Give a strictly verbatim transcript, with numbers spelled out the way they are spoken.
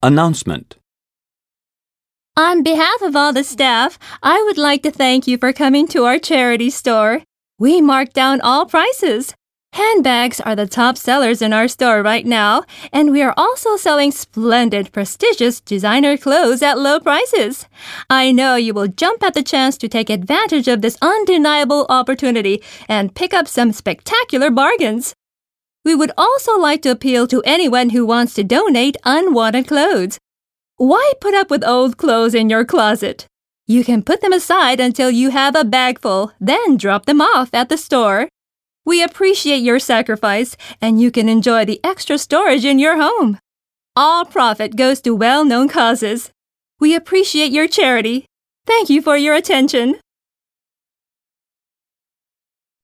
Announcement. On behalf of all the staff, I would like to thank you for coming to our charity store. We marked down all prices. Handbags are the top sellers in our store right now, and we are also selling splendid, prestigious designer clothes at low prices. I know you will jump at the chance to take advantage of this undeniable opportunity and pick up some spectacular bargains.We would also like to appeal to anyone who wants to donate unwanted clothes. Why put up with old clothes in your closet? You can put them aside until you have a bag full, then drop them off at the store. We appreciate your sacrifice, and you can enjoy the extra storage in your home. All profit goes to well-known causes. We appreciate your charity. Thank you for your attention.